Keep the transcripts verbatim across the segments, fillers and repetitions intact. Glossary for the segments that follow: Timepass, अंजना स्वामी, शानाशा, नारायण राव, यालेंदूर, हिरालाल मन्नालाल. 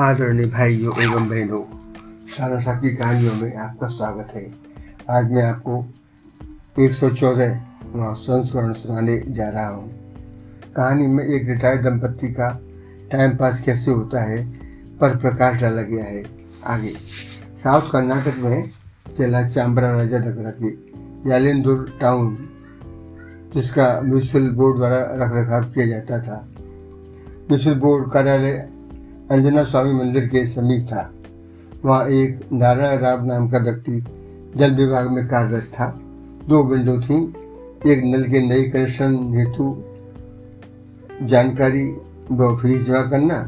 आदरणीय भाइयों एवं बहनों, शानाशा की कहानियों में आपका स्वागत है। आज मैं आपको एक सौ चौदहवां संस्करण सुनाने जा रहा हूँ। कहानी में एक रिटायर्ड दंपत्ति का टाइम पास कैसे होता है पर प्रकाश डाला गया है। आगे साउथ कर्नाटक में चला चांबरा राजा नगर के यालेंदूर टाउन, जिसका म्यूनसिपल बोर्ड द्वारा रखरखाव किया जाता था। म्यूनसिपल बोर्ड कार्यालय अंजना स्वामी मंदिर के समीप था। वहाँ एक नारायण राव नाम का व्यक्ति जल विभाग में कार्यरत था। दो विंडो थी, एक नल के नए कनेक्शन हेतु जानकारी व फीस जमा करना,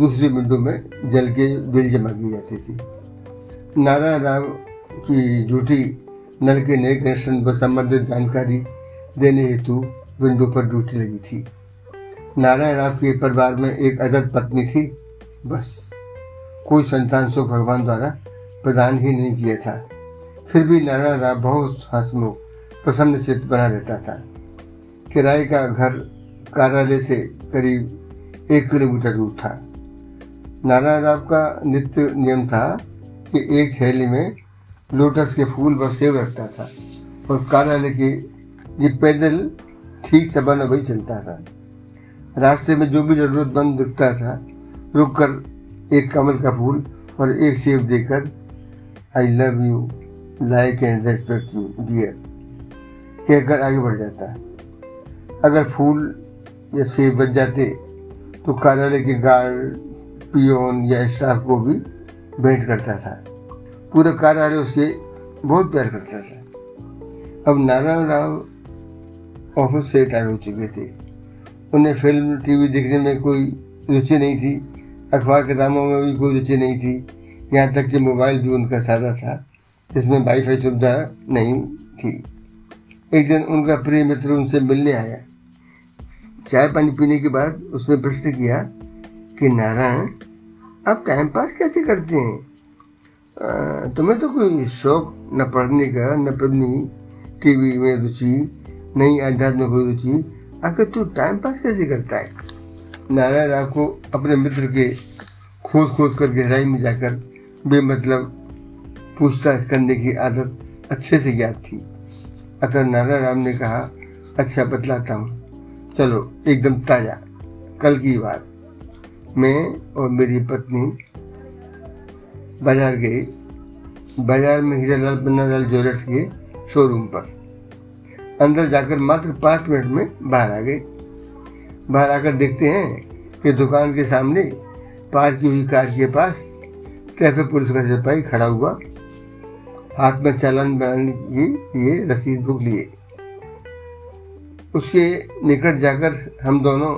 दूसरी विंडो में जल के बिल जमा किए जाते थे। नारायण राव की ड्यूटी नल के नए कनेक्शन व संबंधित जानकारी देने हेतु विंडो पर ड्यूटी लगी थी। नारायण राव के परिवार में एक अजद पत्नी थी, बस। कोई संतान सुख भगवान द्वारा प्रदान ही नहीं किया था। फिर भी नारायण राव बहुत हंसमुख प्रसन्न चित्त बना रहता था। किराए का घर कार्यालय से करीब एक किलोमीटर दूर था। नारायण राव का नित्य नियम था कि एक थैली में लोटस के फूल व सेब रखता था और कार्यालय के ये पैदल ठीक सवा नौ बजे चलता था। रास्ते में जो भी ज़रूरतमंद दिखता था, रुककर एक कमल का फूल और एक सेब देकर I love you, like and respect you dear कहकर आगे बढ़ जाता। अगर फूल या सेब बच जाते तो कार्यालय के गार्ड, पियोन या स्टाफ को भी भेंट करता था। पूरा कार्यालय उसके बहुत प्यार करता था। अब नारायण राव ऑफिस से रिटायर हो चुके थे। उन्हें फिल्म टीवी देखने में कोई रुचि नहीं थी, अखबार किताबों में भी कोई रुचि नहीं थी। यहाँ तक कि मोबाइल भी उनका सादा था, जिसमें वाईफाई सुविधा नहीं थी। एक दिन उनका प्रिय मित्र उनसे मिलने आया। चाय पानी पीने के बाद उसने प्रश्न किया कि नारायण, आप टाइम पास कैसे करते हैं? आ, तुम्हें तो कोई शौक न पढ़ने का, न फिल्मी टीवी में रुचि, नहीं आध्यात्म में कोई रुचि, आखिर तू टाइम पास कैसे करता है? नारायण राव को अपने मित्र के खोज खोज कर गहराई में जाकर बेमतलब पूछताछ करने की आदत अच्छे से याद थी। अतः नारायण राव ने कहा, अच्छा बतलाता हूँ, चलो एकदम ताज़ा। कल की बात, मैं और मेरी पत्नी बाज़ार गए। बाज़ार में हिरालाल मन्नालाल ज्वेलर्स के शोरूम पर अंदर जाकर मात्र पाँच मिनट में बाहर आ गए। बाहर आकर देखते हैं कि दुकान के सामने पार्क की हुई कार के पास ट्रैफिक पुलिस का सिपाही खड़ा हुआ, हाथ में चालान बनाने के लिए रसीद बुक लिए। उसके निकट जाकर हम दोनों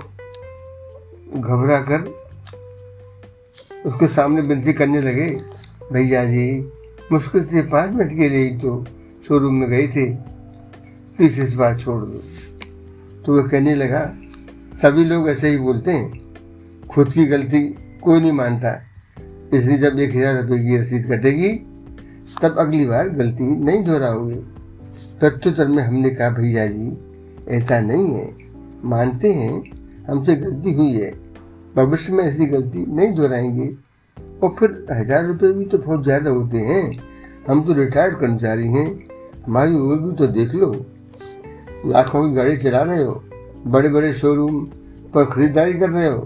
घबरा कर उसके सामने विनती करने लगे, भैया जी, मुश्किल से पाँच मिनट के लिए ही तो शोरूम में गए थे, प्लीज़ इस बार छोड़ दो। तो वह कहने लगा, सभी लोग ऐसे ही बोलते हैं, खुद की गलती कोई नहीं मानता, इसलिए जब एक हज़ार रुपये की रसीद कटेगी तब अगली बार गलती नहीं दोहराओगे। प्रत्युत्तर में हमने कहा, भैया जी, ऐसा नहीं है, मानते हैं हमसे गलती हुई है, भविष्य में ऐसी गलती नहीं दोहराएंगे। और फिर हज़ार रुपये भी तो बहुत ज़्यादा होते हैं, हम तो रिटायर्ड कर्मचारी हैं, हमारी उम्र भी तो देख लो, लाखों की गाड़ी चला रहे हो, बड़े बड़े शोरूम पर खरीदारी कर रहे हो,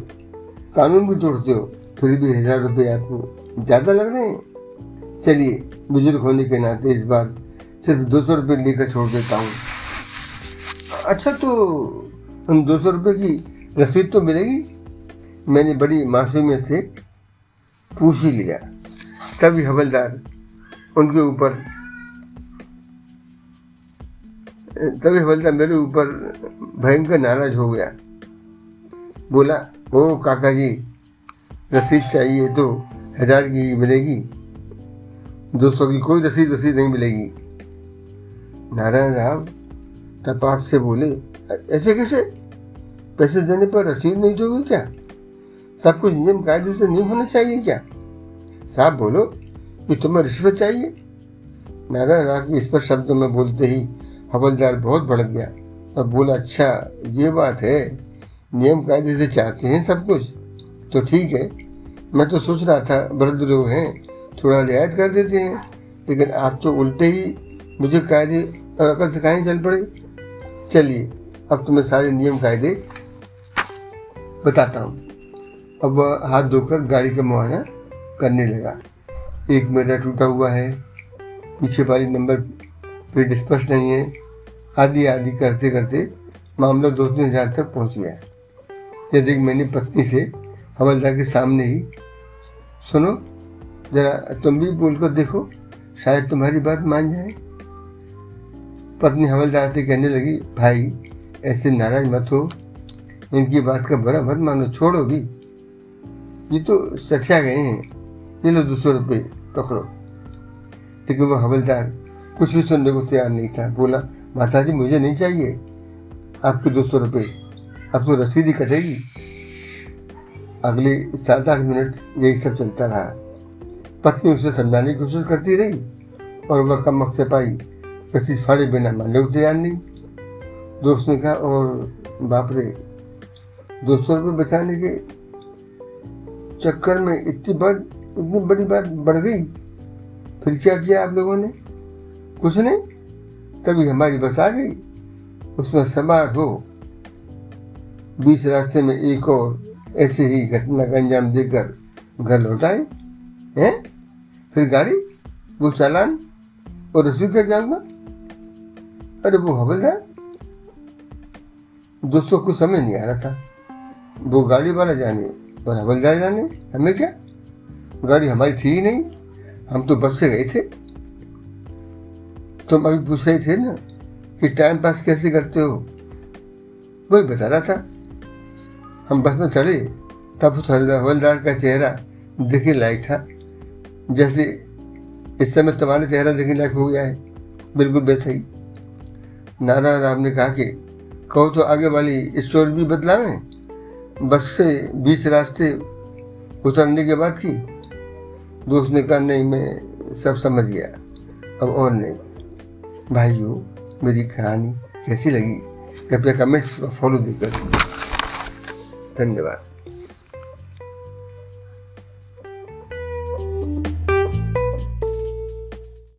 कानून भी तोड़ते हो, फिर भी हज़ार रुपये आपको ज़्यादा लग रहे हैं। चलिए, बुजुर्ग होने के नाते इस बार सिर्फ दो सौ रुपये लेकर छोड़ देता हूँ। अच्छा, तो उन दो सौ रुपये की रसीद तो मिलेगी? मैंने बड़ी मासूमियत से पूछ ही लिया। तभी हवलदार उनके ऊपर तभी हवलदार मेरे ऊपर भयंकर नाराज हो गया। बोला, ओ काका जी, रसीद चाहिए तो हज़ार की मिलेगी, दो सौ की कोई रसीद रसीद नहीं मिलेगी। नारायण राव तपाक से बोले, ऐसे कैसे? पैसे देने पर रसीद नहीं दोगे क्या? सब कुछ नियम कायदे से नहीं होना चाहिए क्या? साहब बोलो कि तुम्हें रिश्वत चाहिए। नारायण राव के इस पर शब्दों में बोलते ही हवलदार बहुत भड़क गया और बोला, अच्छा ये बात है, नियम कायदे से चाहते हैं सब कुछ तो ठीक है, मैं तो सोच रहा था वृद्ध लोग हैं थोड़ा रियायत कर देते हैं, लेकिन आप तो उल्टे ही मुझे कायदे और अकल सिखाने चल पड़े। चलिए अब तुम्हें सारे नियम कायदे बताता हूँ। अब वह हाथ धोकर गाड़ी का मुआयना करने लगा। एक मिरर टूटा हुआ है, पीछे वाली नंबर प्लेट स्पष्ट नहीं है, आदि आदि करते करते मामला दो तीन हजार तक पहुँच गया। यह देख मैंने पत्नी से हवलदार के सामने ही, सुनो जरा तुम भी बोल कर देखो, शायद तुम्हारी बात मान जाए। पत्नी हवलदार से कहने लगी, भाई ऐसे नाराज मत हो, इनकी बात का बुरा मत मानो, छोड़ो भी, ये तो सख्या गए हैं, ये लो दो सौ रुपये पकड़ो। लेकिन वह हवलदार कुछ भी सुनने को तैयार नहीं था, बोला माता जी मुझे नहीं चाहिए आपके दो सौ रुपये, अब तो रसीद ही कटेगी। अगले सात आठ मिनट यही सब चलता रहा। पत्नी उसे समझाने की कोशिश करती रही और वह कम अक्सर पाई रसीद फाड़े बिना मानने को तैयार नहीं। दोस्त ने कहा, और बाप रे, दो सौ रुपये बचाने के चक्कर में इतनी बड़ इतनी बड़ी बात बढ़ गई। फिर क्या किया आप लोगों ने? कुछ नहीं, तभी हमारी बस आ गई, उसमें सवार हो बीच रास्ते में एक और ऐसे ही घटना का अंजाम देकर घर लौट आए हैं। फिर गाड़ी, वो चालान और रसीद का क्या हुआ? अरे वो हवलदार, दोस्तों को समझ नहीं आ रहा था, वो गाड़ी वाला जाने और हवलदार जाने, हमें क्या, गाड़ी हमारी थी ही नहीं, हम तो बस से गए थे। तुम अभी पूछ रहे थे ना कि टाइम पास कैसे करते हो, वही बता रहा था। हम बस में चढ़े तब उस हवलदार का चेहरा देखने लायक था, जैसे इस समय तुम्हारा चेहरा देखने लायक हो गया है, बिल्कुल वैसा ही। नारायण राव ने कहा कि कहो तो आगे वाली स्टोरी भी बदलावें, बस से बीच रास्ते उतरने के बाद की। दोस्त ने कहा, नहीं मैं सब समझ गया, अब और नहीं। भाइयों मेरी कहानी कैसी लगी, कृपया कमेंट्स फॉलो भी कर, धन्यवाद।